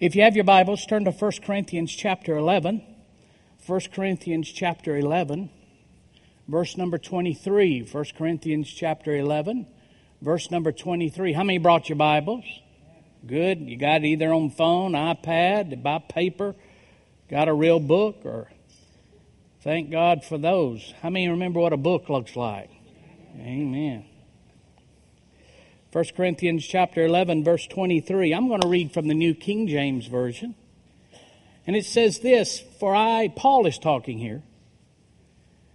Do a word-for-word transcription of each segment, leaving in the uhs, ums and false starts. If you have your Bibles, turn to First Corinthians chapter eleven. First Corinthians chapter eleven, verse number twenty-three. First Corinthians chapter eleven, verse number twenty-three. How many brought your Bibles? Good. You got it either on phone, iPad, by paper, got a real book, or thank God for those. How many remember what a book looks like? Amen. First Corinthians chapter eleven, verse twenty-three. I'm going to read from the New King James Version. And it says this, for I, Paul is talking here.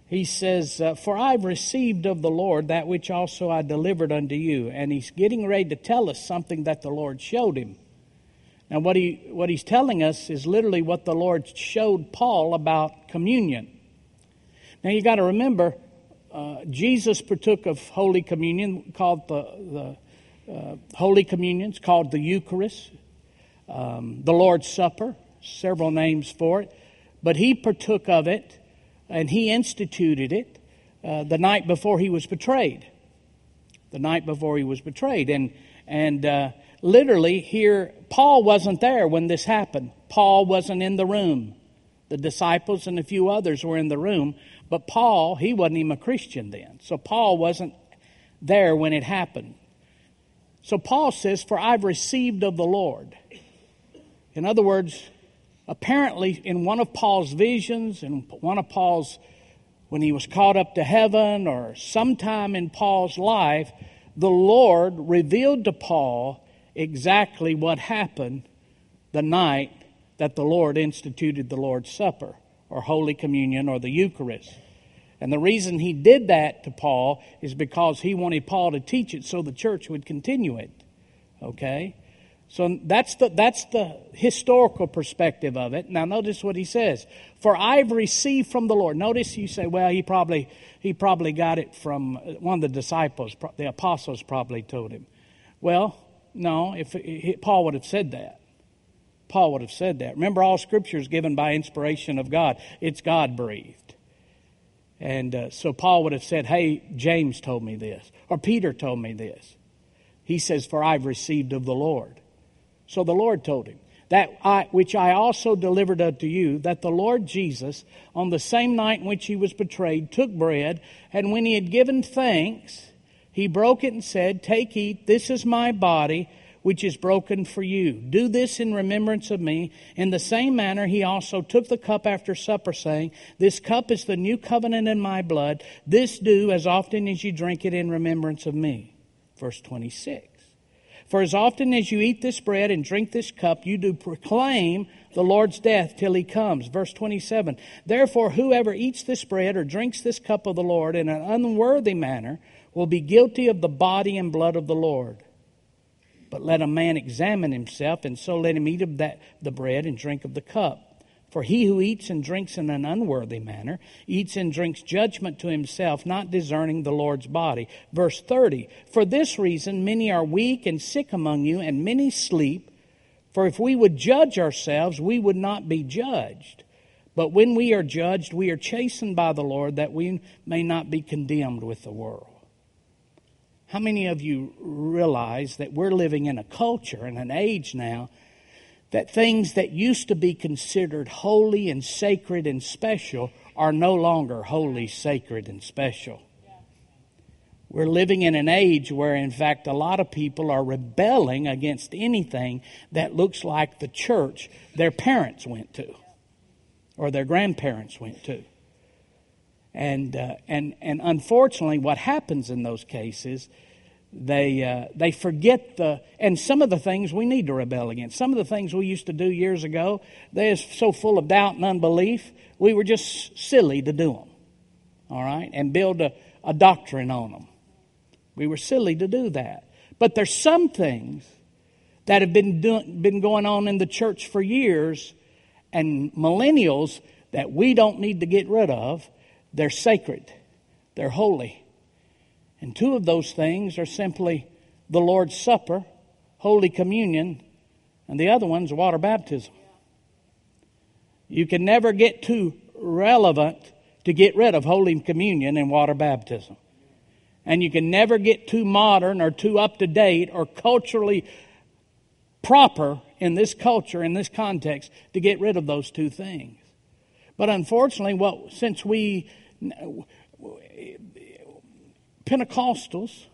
He says, for I've received of the Lord that which also I delivered unto you. And he's getting ready to tell us something that the Lord showed him. Now what he what he's telling us is literally what the Lord showed Paul about communion. Now you got to remember, uh, Jesus partook of Holy Communion, called the, the uh, Holy Communion, it's called the Eucharist, um, the Lord's Supper, several names for it. But he partook of it, and he instituted it uh, the night before he was betrayed. The night before he was betrayed, and and. Uh, Literally, here, Paul wasn't there when this happened. Paul wasn't in the room. The disciples and a few others were in the room. But Paul, he wasn't even a Christian then. So Paul wasn't there when it happened. So Paul says, for I've received of the Lord. In other words, apparently in one of Paul's visions, in one of Paul's, when he was caught up to heaven, or sometime in Paul's life, the Lord revealed to Paul exactly what happened the night that the Lord instituted the Lord's Supper or Holy Communion or the Eucharist. And the reason he did that to Paul is because he wanted Paul to teach it so the church would continue it. Okay? So that's the that's the historical perspective of it. Now notice what he says. For I've received from the Lord. Notice you say, well, he probably he probably got it from one of the disciples. The apostles probably told him. Well, no, if it, Paul would have said that. Paul would have said that. Remember, all Scripture is given by inspiration of God. It's God-breathed. And uh, so Paul would have said, hey, James told me this, or Peter told me this. He says, for I've received of the Lord. So the Lord told him, that I, which I also delivered unto you, that the Lord Jesus, on the same night in which he was betrayed, took bread, and when he had given thanks, he broke it and said, take, eat, this is my body, which is broken for you. Do this in remembrance of me. In the same manner, he also took the cup after supper, saying, this cup is the new covenant in my blood. This do as often as you drink it in remembrance of me. Verse twenty-six. For as often as you eat this bread and drink this cup, you do proclaim the Lord's death till he comes. Verse twenty-seven. Therefore, whoever eats this bread or drinks this cup of the Lord in an unworthy manner will be guilty of the body and blood of the Lord. But let a man examine himself, and so let him eat of that, the bread and drink of the cup. For he who eats and drinks in an unworthy manner eats and drinks judgment to himself, not discerning the Lord's body. Verse thirty, for this reason many are weak and sick among you, and many sleep. For if we would judge ourselves, we would not be judged. But when we are judged, we are chastened by the Lord, that we may not be condemned with the world. How many of you realize that we're living in a culture and an age now that things that used to be considered holy and sacred and special are no longer holy, sacred, and special? We're living in an age where, in fact, a lot of people are rebelling against anything that looks like the church their parents went to or their grandparents went to. And uh, and and unfortunately, what happens in those cases, they uh, they forget the and some of the things we need to rebel against. Some of the things we used to do years ago, they're so full of doubt and unbelief, we were just silly to do them. All right, and build a, a doctrine on them. We were silly to do that. But there's some things that have been doing, been going on in the church for years, and millennials that we don't need to get rid of. They're sacred. They're holy. And two of those things are simply the Lord's Supper, Holy Communion, and the other one's water baptism. You can never get too relevant to get rid of Holy Communion and water baptism. And you can never get too modern or too up to date or culturally proper in this culture, in this context, to get rid of those two things. But unfortunately, what since we Pentecostals,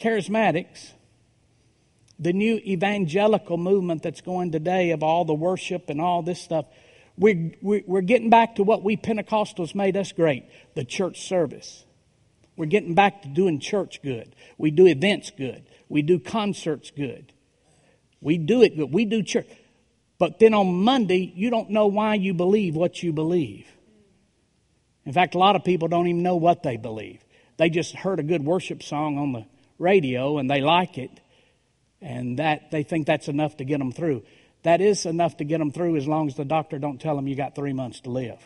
Charismatics, the new evangelical movement that's going today of all the worship and all this stuff, we're, we're getting back to what we Pentecostals made us great, the church service. We're getting back to doing church good. We do events good. We do concerts good. We do it good. We do church. But then on Monday, you don't know why you believe what you believe. In fact, a lot of people don't even know what they believe. They just heard a good worship song on the radio and they like it. And that they think that's enough to get them through. That is enough to get them through as long as the doctor don't tell them you got three months to live.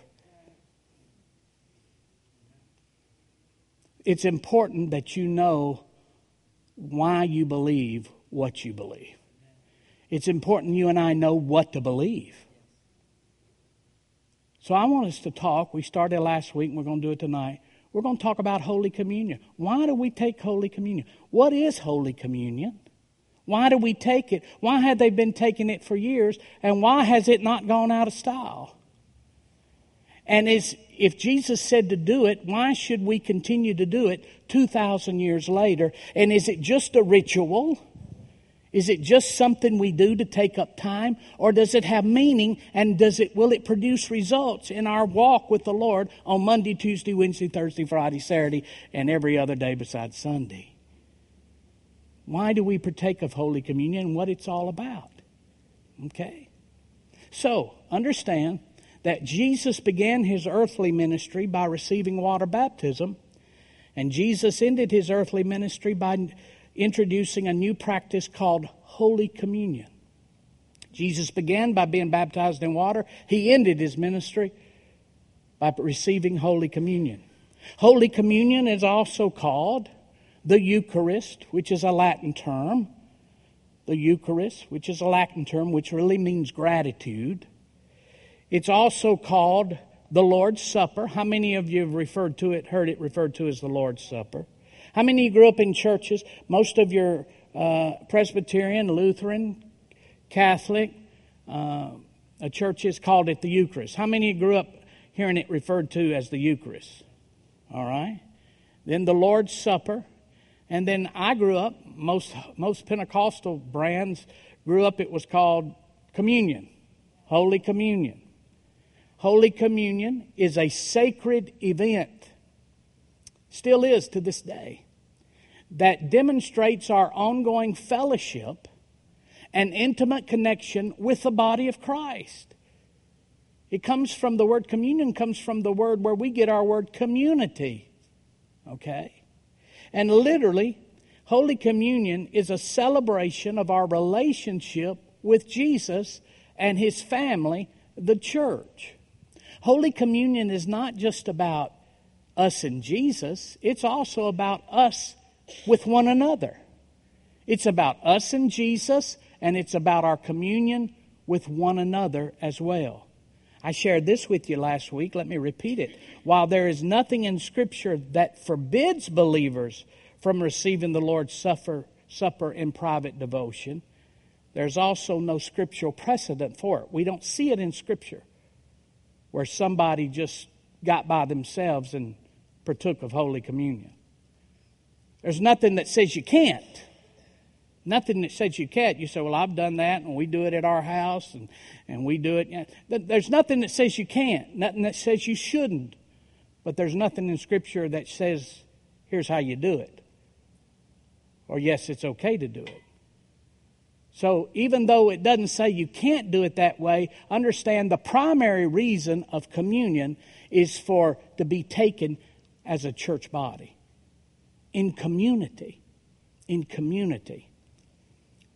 It's important that you know why you believe what you believe. It's important you and I know what to believe. So I want us to talk. We started last week and we're going to do it tonight. We're going to talk about Holy Communion. Why do we take Holy Communion? What is Holy Communion? Why do we take it? Why had they been taking it for years? And why has it not gone out of style? And is, if Jesus said to do it, why should we continue to do it two thousand years later? And is it just a ritual? Is it just something we do to take up time? Or does it have meaning? And does it will it produce results in our walk with the Lord on Monday, Tuesday, Wednesday, Thursday, Friday, Saturday, and every other day besides Sunday? Why do we partake of Holy Communion and what it's all about? Okay. So, understand that Jesus began his earthly ministry by receiving water baptism. And Jesus ended his earthly ministry by introducing a new practice called Holy Communion. Jesus began by being baptized in water. He ended his ministry by receiving Holy Communion. Holy Communion is also called the Eucharist, which is a Latin term. The Eucharist, which is a Latin term, which really means gratitude. It's also called the Lord's Supper. How many of you have referred to it, heard it referred to as the Lord's Supper? How many of you grew up in churches? Most of your uh, Presbyterian, Lutheran, Catholic uh, churches called it the Eucharist. How many of you grew up hearing it referred to as the Eucharist? All right. Then the Lord's Supper. And then I grew up, most most Pentecostal brands grew up, it was called communion, Holy Communion. Holy Communion is a sacred event, still is to this day, that demonstrates our ongoing fellowship and intimate connection with the body of Christ. It comes from the word communion, comes from the word where we get our word community, okay? And literally, Holy Communion is a celebration of our relationship with Jesus and His family, the church. Holy Communion is not just about us and Jesus. It's also about us with one another. It's about us and Jesus, and it's about our communion with one another as well. I shared this with you last week. Let me repeat it. While there is nothing in Scripture that forbids believers from receiving the Lord's Supper, supper in private devotion, there's also no scriptural precedent for it. We don't see it in Scripture where somebody just got by themselves and partook of Holy Communion. There's nothing that says you can't. Nothing that says you can't. You say, well, I've done that, and we do it at our house, and, and we do it. There's nothing that says you can't, nothing that says you shouldn't. But there's nothing in Scripture that says, here's how you do it. Or, yes, it's okay to do it. So even though it doesn't say you can't do it that way, understand the primary reason of communion is for to be taken as a church body. In community. In community.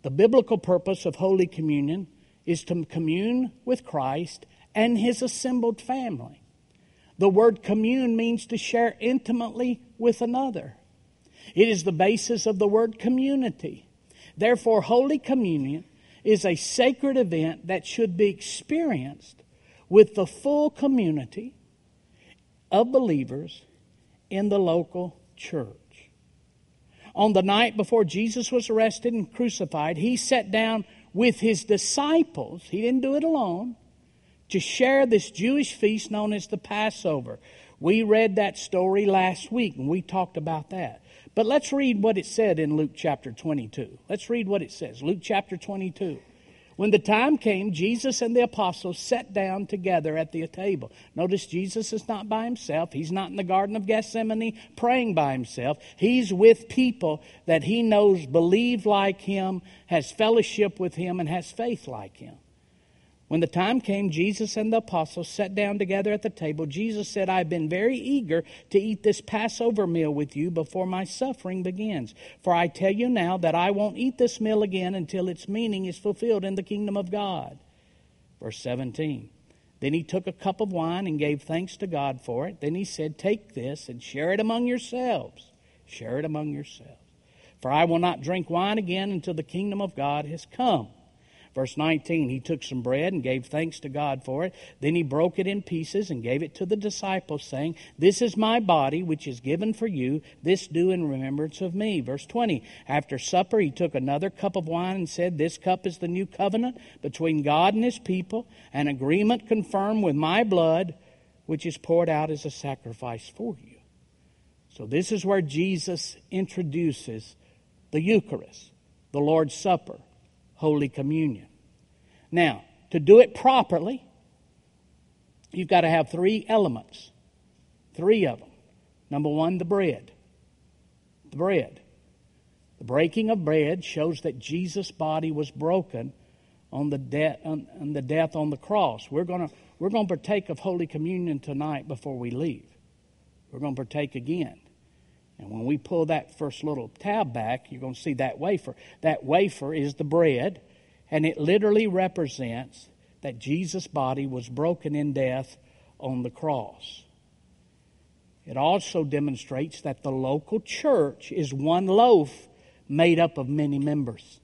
The biblical purpose of Holy Communion is to commune with Christ and His assembled family. The word commune means to share intimately with another. It is the basis of the word community. Therefore, Holy Communion is a sacred event that should be experienced with the full community of believers in the local church. On the night before Jesus was arrested and crucified, He sat down with his disciples, he didn't do it alone, to share this Jewish feast known as the Passover. We read that story last week and we talked about that. But let's read what it said in Luke chapter twenty-two. Let's read what it says. Luke chapter twenty-two. When the time came, Jesus and the apostles sat down together at the table. Notice Jesus is not by himself. He's not in the Garden of Gethsemane praying by himself. He's with people that he knows believe like him, has fellowship with him, and has faith like him. When the time came, Jesus and the apostles sat down together at the table. Jesus said, I've been very eager to eat this Passover meal with you before my suffering begins. For I tell you now that I won't eat this meal again until its meaning is fulfilled in the kingdom of God. Verse seventeen. Then he took a cup of wine and gave thanks to God for it. Then he said, take this and share it among yourselves. Share it among yourselves. For I will not drink wine again until the kingdom of God has come. Verse nineteen, he took some bread and gave thanks to God for it. Then he broke it in pieces and gave it to the disciples, saying, this is my body, which is given for you. This do in remembrance of me. Verse twenty, after supper, he took another cup of wine and said, this cup is the new covenant between God and his people, an agreement confirmed with my blood, which is poured out as a sacrifice for you. So this is where Jesus introduces the Eucharist, the Lord's Supper, Holy Communion. Now, to do it properly, you've got to have three elements. Three of them. Number one, the bread. The bread. The breaking of bread shows that Jesus' body was broken on the death on, on the death on the cross. We're going to we're going to partake of Holy Communion tonight before we leave. We're going to partake again. And when we pull that first little tab back, you're going to see that wafer. That wafer is the bread, and it literally represents that Jesus' body was broken in death on the cross. It also demonstrates that the local church is one loaf made up of many members.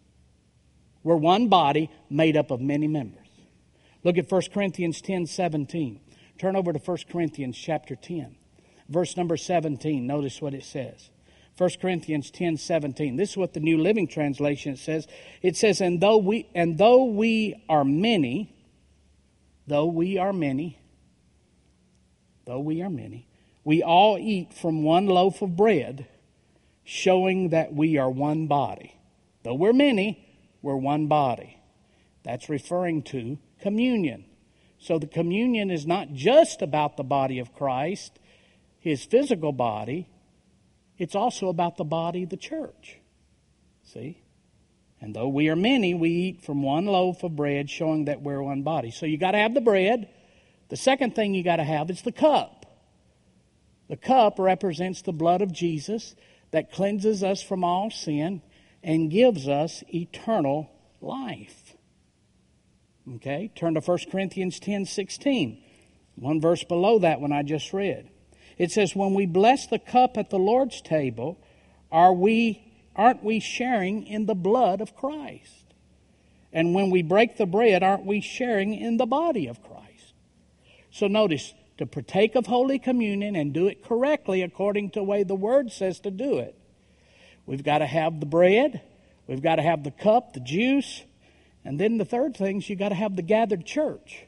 We're one body made up of many members. Look at First Corinthians ten seventeen. Turn over to First Corinthians chapter ten. Verse number seventeen, notice what it says. First Corinthians ten seventeen. This is what the New Living Translation says. It says, and though we and though we are many, though we are many, though we are many, we all eat from one loaf of bread, showing that we are one body. Though we're many, we're one body. That's referring to communion. So the communion is not just about the body of Christ, his physical body, it's also about the body of the church. See? And though we are many, we eat from one loaf of bread, showing that we're one body. So you got to have the bread. The second thing you got to have is the cup. The cup represents the blood of Jesus that cleanses us from all sin and gives us eternal life. Okay? Turn to First Corinthians ten sixteen. One verse below that one I just read. It says, when we bless the cup at the Lord's table, are we, aren't we sharing in the blood of Christ? And when we break the bread, aren't we sharing in the body of Christ? So notice, to partake of Holy Communion and do it correctly according to the way the Word says to do it, we've got to have the bread, we've got to have the cup, the juice, and then the third thing is you've got to have the gathered church.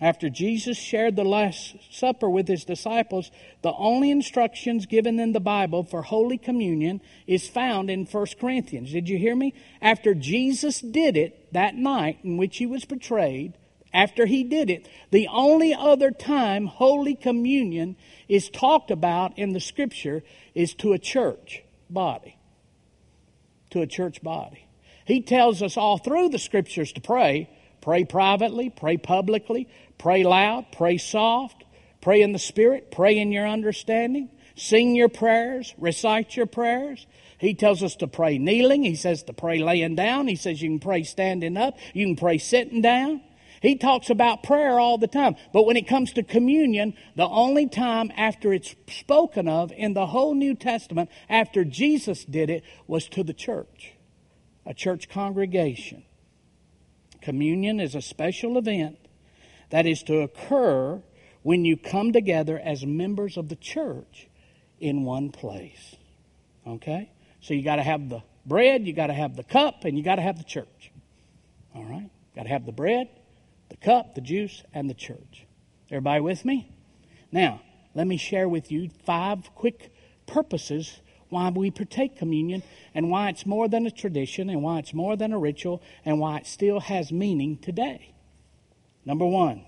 After Jesus shared the Last Supper with his disciples, the only instructions given in the Bible for Holy Communion is found in First Corinthians. Did you hear me? After Jesus did it that night in which he was betrayed, after he did it, the only other time Holy Communion is talked about in the Scripture is to a church body. To a church body. He tells us all through the Scriptures to pray. Pray privately, pray publicly, pray loud, pray soft, pray in the Spirit, pray in your understanding, sing your prayers, recite your prayers. He tells us to pray kneeling. He says to pray laying down. He says you can pray standing up. You can pray sitting down. He talks about prayer all the time. But when it comes to communion, the only time after it's spoken of in the whole New Testament, after Jesus did it, was to the church, a church congregation. Communion is a special event that is to occur when you come together as members of the church in one place. Okay? So you got to have the bread, you got to have the cup, and you got to have the church. All right? Got to have the bread, the cup, the juice, and the church. Everybody with me? Now, let me share with you five quick purposes why we partake communion and why it's more than a tradition and why it's more than a ritual and why it still has meaning today. Number one,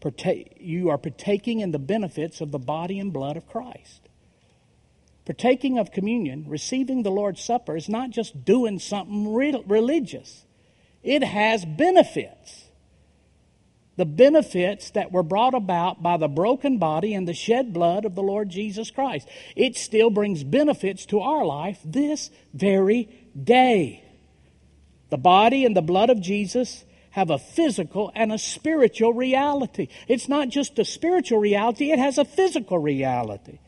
partake, you are partaking in the benefits of the body and blood of Christ. Partaking of communion, receiving the Lord's Supper, is not just doing something re- religious. It has benefits. The benefits that were brought about by the broken body and the shed blood of the Lord Jesus Christ. It still brings benefits to our life this very day. The body and the blood of Jesus have a physical and a spiritual reality. It's not just a spiritual reality, it has a physical reality.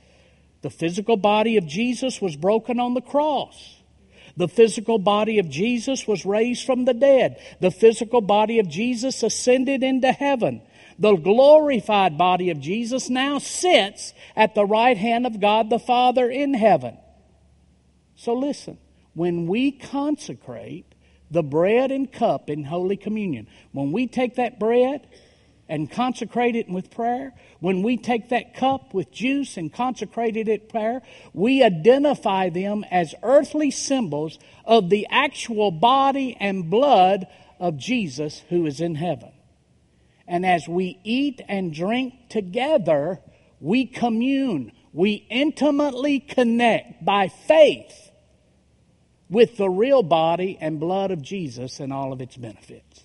The physical body of Jesus was broken on the cross. The physical body of Jesus was raised from the dead. The physical body of Jesus ascended into heaven. The glorified body of Jesus now sits at the right hand of God the Father in heaven. So listen, when we consecrate the bread and cup in Holy Communion, when we take that bread and consecrate it with prayer, when we take that cup with juice and consecrate it with prayer, we identify them as earthly symbols of the actual body and blood of Jesus who is in heaven. And as we eat and drink together, we commune, we intimately connect by faith with the real body and blood of Jesus and all of its benefits.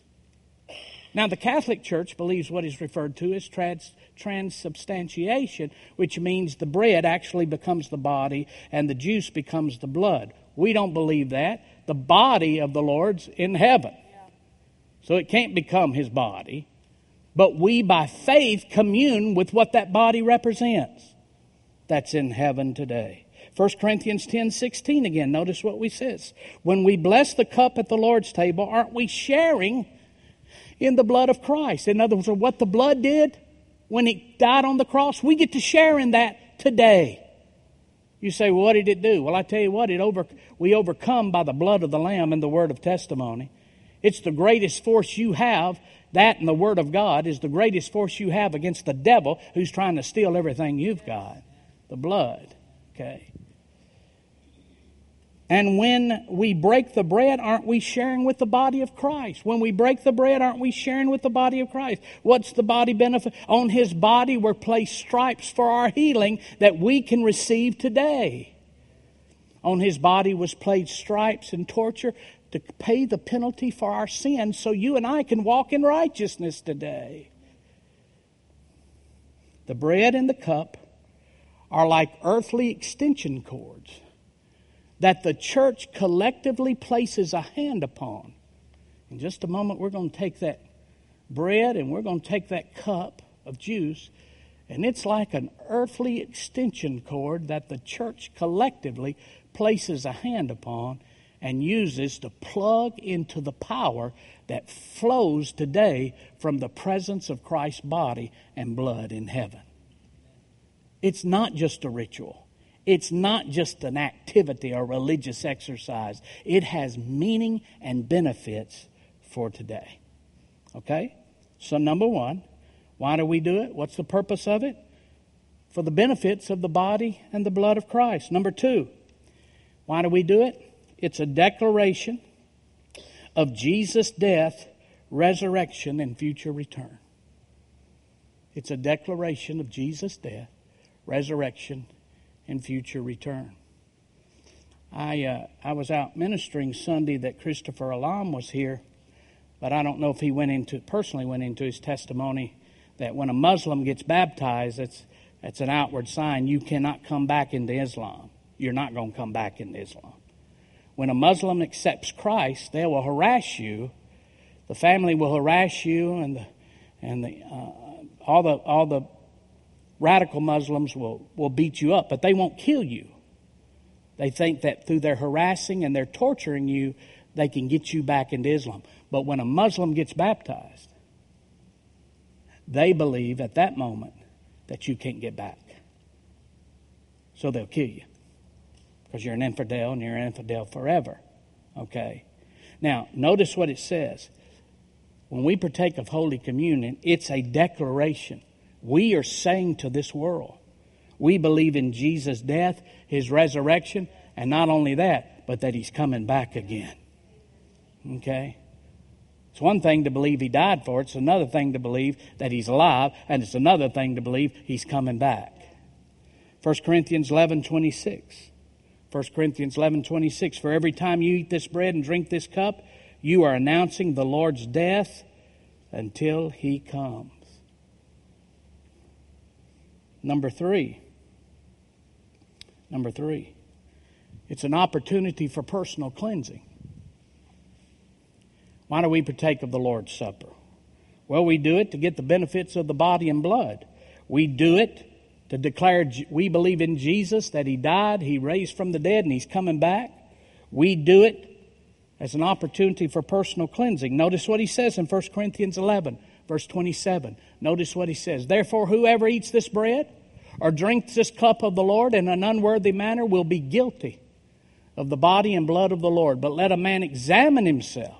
Now, the Catholic Church believes what is referred to as trans- transubstantiation, which means the bread actually becomes the body and the juice becomes the blood. We don't believe that. The body of the Lord's in heaven. So it can't become his body. But we, by faith, commune with what that body represents. That's in heaven today. First Corinthians ten sixteen again, notice what we says. When we bless the cup at the Lord's table, aren't we sharing in the blood of Christ? In other words, what the blood did when it died on the cross, we get to share in that today. You say, well, what did it do? Well, I tell you what, it over, we overcome by the blood of the Lamb and the word of testimony. It's the greatest force you have. That and the word of God is the greatest force you have against the devil who's trying to steal everything you've got. The blood. Okay. And when we break the bread, aren't we sharing with the body of Christ? When we break the bread, aren't we sharing with the body of Christ? What's the body benefit? On his body were placed stripes for our healing that we can receive today. On his body was placed stripes and torture to pay the penalty for our sins so you and I can walk in righteousness today. The bread and the cup are like earthly extension cords that the church collectively places a hand upon. In just a moment, we're going to take that bread and we're going to take that cup of juice, and it's like an earthly extension cord that the church collectively places a hand upon and uses to plug into the power that flows today from the presence of Christ's body and blood in heaven. It's not just a ritual. It's not just an activity or religious exercise. It has meaning and benefits for today. Okay? So number one, why do we do it? What's the purpose of it? For the benefits of the body and the blood of Christ. Number two, why do we do it? It's a declaration of Jesus' death, resurrection, and future return. It's a declaration of Jesus' death, resurrection, and future return. I uh, I was out ministering Sunday that Christopher Alam was here, but I don't know if he went into personally went into his testimony that when a Muslim gets baptized, that's that's an outward sign you cannot come back into Islam. You're not going to come back into Islam. When a Muslim accepts Christ, they will harass you. The family will harass you, and the and the uh, all the all the. Radical Muslims will, will beat you up, but they won't kill you. They think that through their harassing and their torturing you, they can get you back into Islam. But when a Muslim gets baptized, they believe at that moment that you can't get back. So they'll kill you because you're an infidel and you're an infidel forever. Okay. Now, notice what it says. When we partake of Holy Communion, it's a declaration. We are saying to this world, we believe in Jesus' death, His resurrection, and not only that, but that He's coming back again. Okay? It's one thing to believe He died for it. It's another thing to believe that He's alive. And it's another thing to believe He's coming back. First Corinthians eleven twenty-six. First Corinthians eleven twenty-six. For every time you eat this bread and drink this cup, you are announcing the Lord's death until He comes. Number three. Number three. It's an opportunity for personal cleansing. Why do we partake of the Lord's Supper? Well, we do it to get the benefits of the body and blood. We do it to declare we believe in Jesus, that He died, He raised from the dead, and He's coming back. We do it as an opportunity for personal cleansing. Notice what he says in First Corinthians eleven, verse twenty-seven. Notice what he says. Therefore, whoever eats this bread or drinks this cup of the Lord in an unworthy manner will be guilty of the body and blood of the Lord. But let a man examine himself.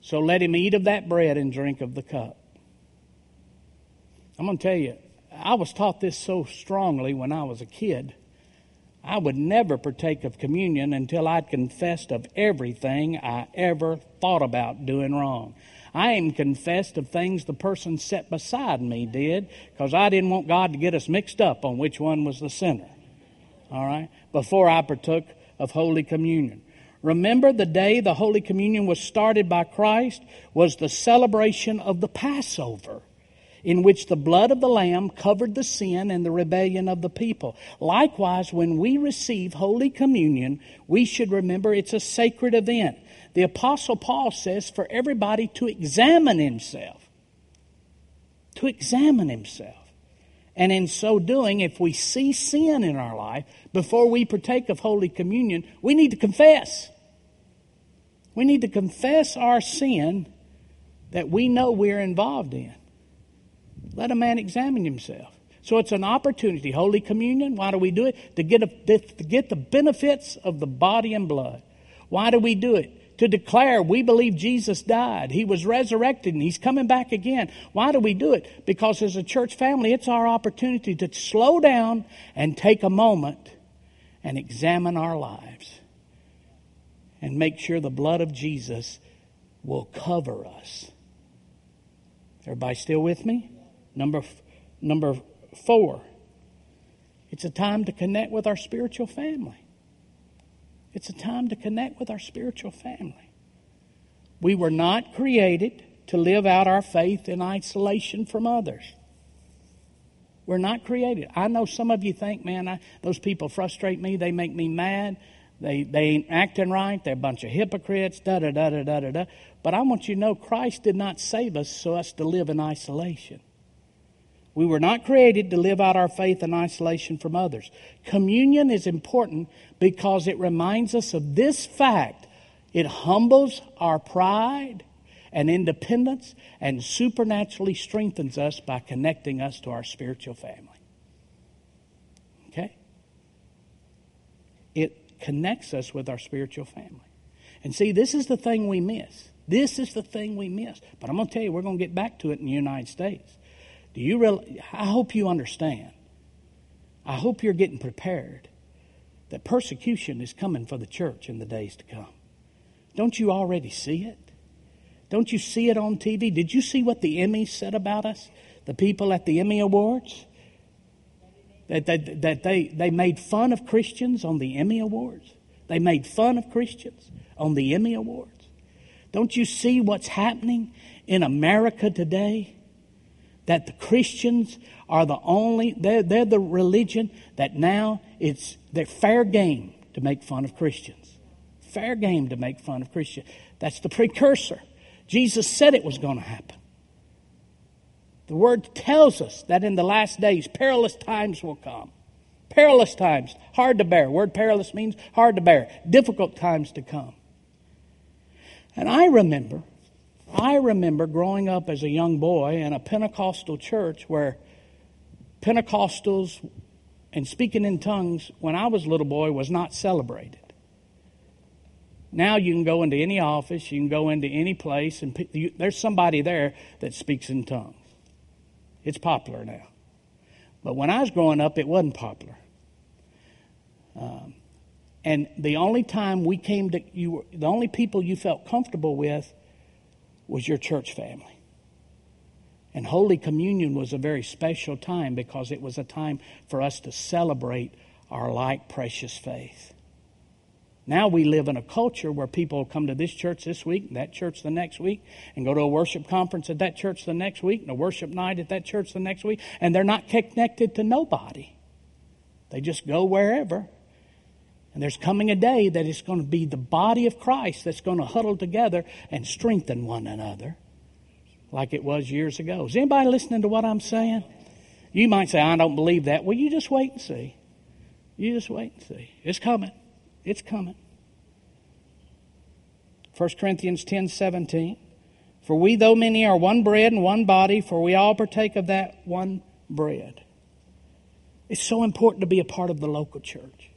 So let him eat of that bread and drink of the cup. I'm going to tell you, I was taught this so strongly when I was a kid. I would never partake of communion until I'd confessed of everything I ever thought about doing wrong. I even confessed of things the person sat beside me did, because I didn't want God to get us mixed up on which one was the sinner. All right? Before I partook of Holy Communion. Remember, the day the Holy Communion was started by Christ was the celebration of the Passover, in which the blood of the Lamb covered the sin and the rebellion of the people. Likewise, when we receive Holy Communion, we should remember it's a sacred event. The Apostle Paul says for everybody to examine himself. To examine himself. And in so doing, if we see sin in our life before we partake of Holy Communion, we need to confess. We need to confess our sin that we know we're involved in. Let a man examine himself. So it's an opportunity. Holy Communion, why do we do it? To get, a, to get the benefits of the body and blood. Why do we do it? To declare we believe Jesus died. He was resurrected and He's coming back again. Why do we do it? Because as a church family, it's our opportunity to slow down and take a moment and examine our lives. And make sure the blood of Jesus will cover us. Everybody still with me? Number number four, it's a time to connect with our spiritual family. It's a time to connect with our spiritual family. We were not created to live out our faith in isolation from others. We're not created. I know some of you think, man, I, those people frustrate me. They make me mad. They, they ain't acting right. They're a bunch of hypocrites, da-da-da-da-da-da-da. But I want you to know Christ did not save us so as to live in isolation. We were not created to live out our faith in isolation from others. Communion is important because it reminds us of this fact. It humbles our pride and independence and supernaturally strengthens us by connecting us to our spiritual family. Okay? It connects us with our spiritual family. And see, this is the thing we miss. This is the thing we miss. But I'm going to tell you, we're going to get back to it in the United States. Do you realize, I hope you understand. I hope you're getting prepared that persecution is coming for the church in the days to come. Don't you already see it? Don't you see it on T V? Did you see what the Emmys said about us? The people at the Emmy Awards? That they, that they, they made fun of Christians on the Emmy Awards. They made fun of Christians on the Emmy Awards. Don't you see what's happening in America today? That the Christians are the only, they're, they're the religion that now it's, they're fair game to make fun of Christians. Fair game to make fun of Christians. That's the precursor. Jesus said it was going to happen. The Word tells us that in the last days, perilous times will come. Perilous times, hard to bear. The word perilous means hard to bear. Difficult times to come. And I remember... I remember growing up as a young boy in a Pentecostal church where Pentecostals and speaking in tongues when I was a little boy was not celebrated. Now you can go into any office, you can go into any place, and pe- you, there's somebody there that speaks in tongues. It's popular now. But when I was growing up, it wasn't popular. Um, and the only time we came to, you were, the only people you felt comfortable with was your church family. And Holy Communion was a very special time because it was a time for us to celebrate our like precious faith. Now we live in a culture where people come to this church this week and that church the next week and go to a worship conference at that church the next week and a worship night at that church the next week, and they're not connected to nobody. They just go wherever. And there's coming a day that it's going to be the body of Christ that's going to huddle together and strengthen one another like it was years ago. Is anybody listening to what I'm saying? You might say, I don't believe that. Well, you just wait and see. You just wait and see. It's coming. It's coming. First Corinthians ten seventeen. For we, though many, are one bread and one body, for we all partake of that one bread. It's so important to be a part of the local church.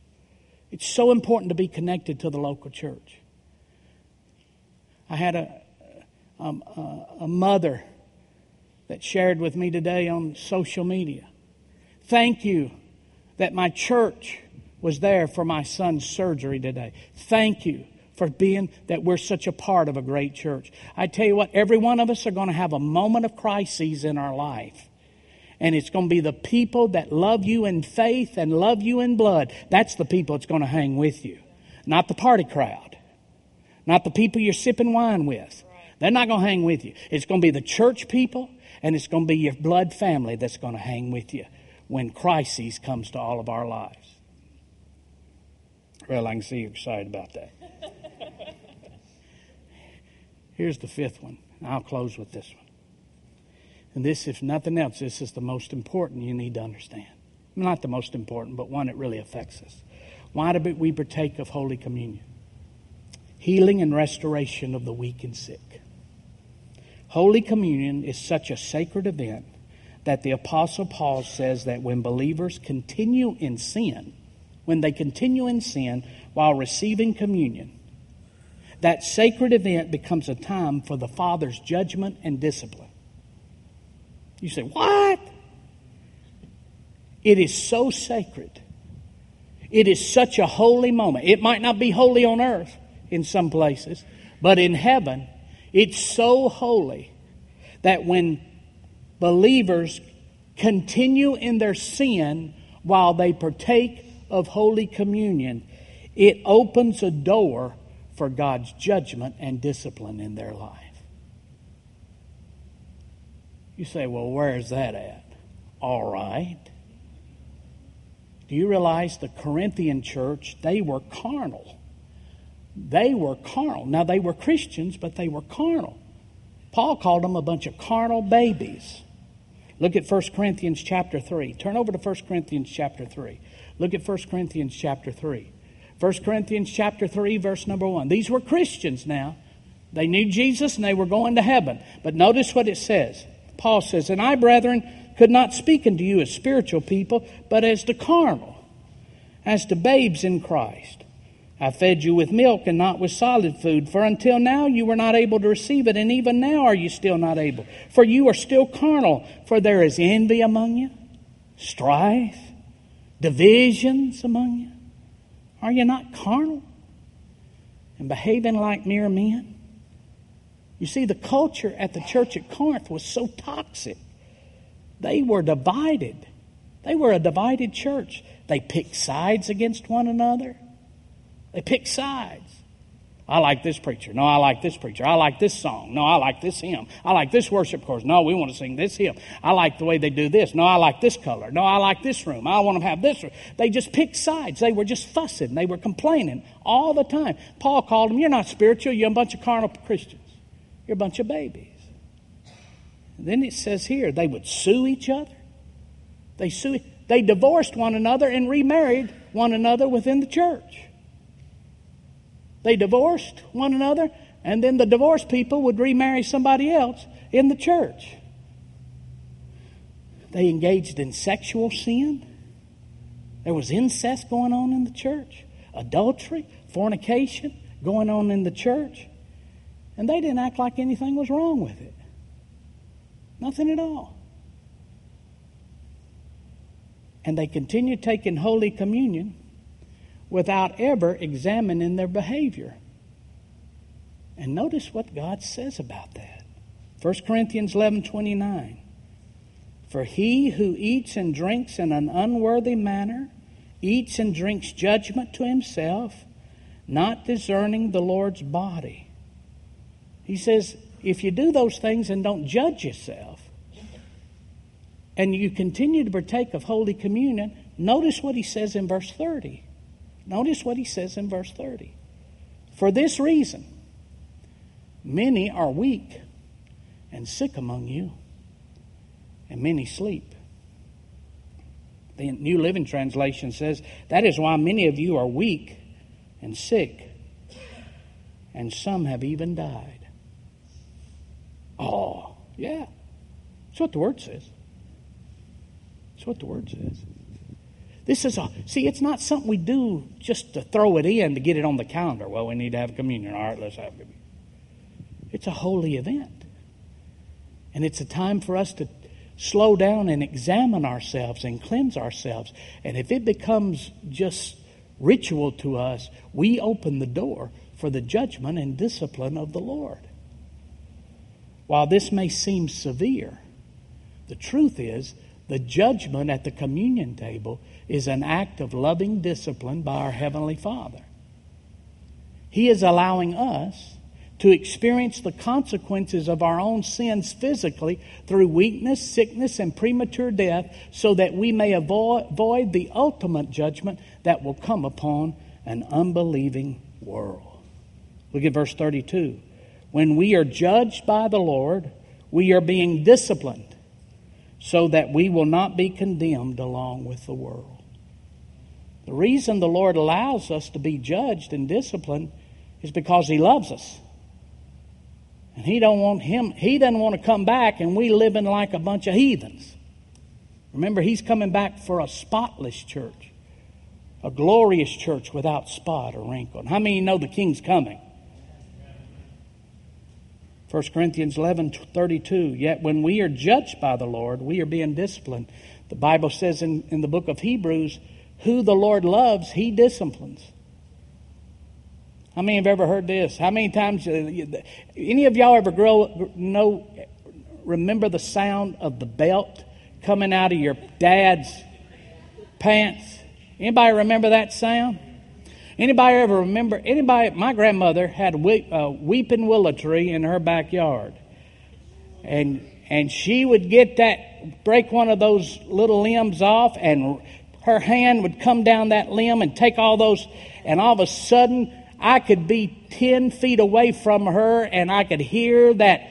It's so important to be connected to the local church. I had a, um, a, a mother that shared with me today on social media. Thank you that my church was there for my son's surgery today. Thank you for being that we're such a part of a great church. I tell you what, every one of us are going to have a moment of crises in our life. And it's going to be the people that love you in faith and love you in blood. That's the people that's going to hang with you. Not the party crowd. Not the people you're sipping wine with. They're not going to hang with you. It's going to be the church people, and it's going to be your blood family that's going to hang with you when crises comes to all of our lives. Well, I can see you're excited about that. Here's the fifth one. I'll close with this one. And this, if nothing else, this is the most important you need to understand. Not the most important, but one that really affects us. Why do we partake of Holy Communion? Healing and restoration of the weak and sick. Holy Communion is such a sacred event that the Apostle Paul says that when believers continue in sin, when they continue in sin while receiving communion, that sacred event becomes a time for the Father's judgment and discipline. You say, what? It is so sacred. It is such a holy moment. It might not be holy on earth in some places, but in heaven, it's so holy that when believers continue in their sin while they partake of Holy Communion, it opens a door for God's judgment and discipline in their life. You say, well, where's that at? All right. Do you realize the Corinthian church, they were carnal. They were carnal. Now, they were Christians, but they were carnal. Paul called them a bunch of carnal babies. Look at First Corinthians chapter three. Turn over to First Corinthians chapter three. Look at First Corinthians chapter three. First Corinthians chapter three, verse number one. These were Christians now. They knew Jesus and they were going to heaven. But notice what it says. Paul says, and I, brethren, could not speak unto you as spiritual people, but as to carnal, as to babes in Christ. I fed you with milk and not with solid food, for until now you were not able to receive it, and even now are you still not able. For you are still carnal, for there is envy among you, strife, divisions among you. Are you not carnal and behaving like mere men? You see, the culture at the church at Corinth was so toxic. They were divided. They were a divided church. They picked sides against one another. They picked sides. I like this preacher. No, I like this preacher. I like this song. No, I like this hymn. I like this worship chorus. No, we want to sing this hymn. I like the way they do this. No, I like this color. No, I like this room. I want them to have this room. They just picked sides. They were just fussing. They were complaining all the time. Paul called them, you're not spiritual. You're a bunch of carnal Christians. You're a bunch of babies. And then it says here, they would sue each other. They sue. They divorced one another and remarried one another within the church. They divorced one another, and then the divorced people would remarry somebody else in the church. They engaged in sexual sin. There was incest going on in the church, adultery, fornication, going on in the church, and they didn't act like anything was wrong with it. Nothing at all. And they continued taking Holy Communion without ever examining their behavior. And notice what God says about that. First Corinthians eleven twenty-nine. For he who eats and drinks in an unworthy manner eats and drinks judgment to himself, not discerning the Lord's body. He says, if you do those things and don't judge yourself, and you continue to partake of Holy Communion, notice what he says in verse thirty. Notice what he says in verse thirty. For this reason, many are weak and sick among you, and many sleep. The New Living Translation says, that is why many of you are weak and sick, and some have even died. Oh, yeah. That's what the Word says. That's what the Word says. This is a, see, it's not something we do just to throw it in to get it on the calendar. Well, we need to have communion. All right, let's have communion. It's a holy event. And it's a time for us to slow down and examine ourselves and cleanse ourselves. And if it becomes just ritual to us, we open the door for the judgment and discipline of the Lord. While this may seem severe, the truth is the judgment at the communion table is an act of loving discipline by our Heavenly Father. He is allowing us to experience the consequences of our own sins physically through weakness, sickness, and premature death, so that we may avoid, avoid the ultimate judgment that will come upon an unbelieving world. Look at verse thirty-two. When we are judged by the Lord, we are being disciplined so that we will not be condemned along with the world. The reason the Lord allows us to be judged and disciplined is because He loves us. And he don't want him, he doesn't want to come back and we living like a bunch of heathens. Remember, he's coming back for a spotless church, a glorious church without spot or wrinkle. And how many of you know the King's coming? First Corinthians eleven thirty-two. Yet when we are judged by the Lord, we are being disciplined. The Bible says in, in the book of Hebrews, who the Lord loves, he disciplines. How many have ever heard this? How many times, uh, any of y'all ever grow know, remember the sound of the belt coming out of your dad's pants? Anybody remember that sound? Anybody ever remember, anybody, my grandmother had a weep, uh, weeping willow tree in her backyard. And, and she would get that, break one of those little limbs off, and her hand would come down that limb and take all those, and all of a sudden, I could be ten feet away from her and I could hear that.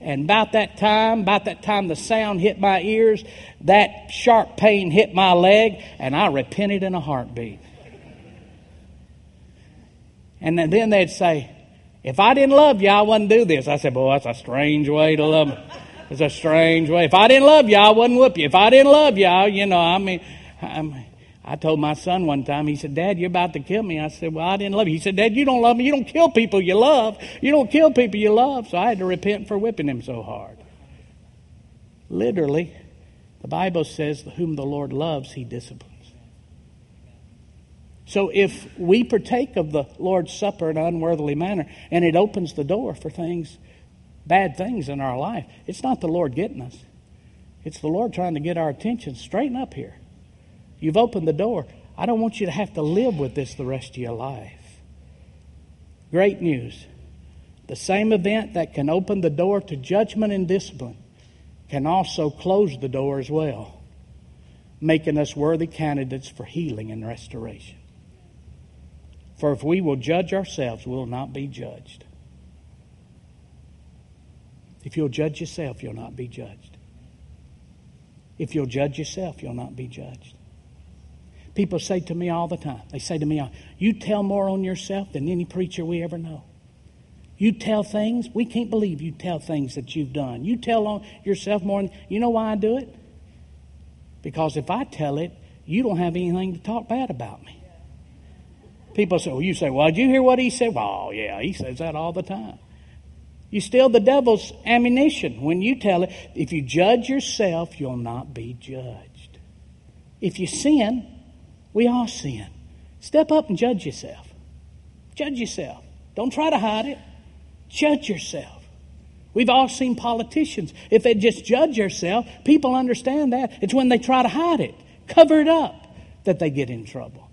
And about that time, about that time the sound hit my ears, that sharp pain hit my leg, and I repented in a heartbeat. And then they'd say, if I didn't love you, I wouldn't do this. I said, boy, that's a strange way to love me. It's a strange way. If I didn't love you, I wouldn't whoop you. If I didn't love you, I, you know, I mean, I mean. I told my son one time, he said, Dad, you're about to kill me. I said, well, I didn't love you. He said, Dad, you don't love me. You don't kill people you love. You don't kill people you love. So I had to repent for whipping him so hard. Literally, the Bible says, whom the Lord loves, he disciplines. So if we partake of the Lord's Supper in an unworthily manner, and it opens the door for things, bad things in our life, it's not the Lord getting us. It's the Lord trying to get our attention. Straighten up here. You've opened the door. I don't want you to have to live with this the rest of your life. Great news. The same event that can open the door to judgment and discipline can also close the door as well, making us worthy candidates for healing and restoration. For if we will judge ourselves, we'll not be judged. If you'll judge yourself, you'll not be judged. If you'll judge yourself, you'll not be judged. People say to me all the time, they say to me, you tell more on yourself than any preacher we ever know. You tell things, we can't believe you tell things that you've done. You tell on yourself more than, you know why I do it? Because if I tell it, you don't have anything to talk bad about me. People say, well, you say, well, did you hear what he said? Well, yeah, he says that all the time. You steal the devil's ammunition when you tell it. If you judge yourself, you'll not be judged. If you sin, we all sin. Step up and judge yourself. Judge yourself. Don't try to hide it. Judge yourself. We've all seen politicians. If they just judge yourself, people understand that. It's when they try to hide it, cover it up, that they get in trouble.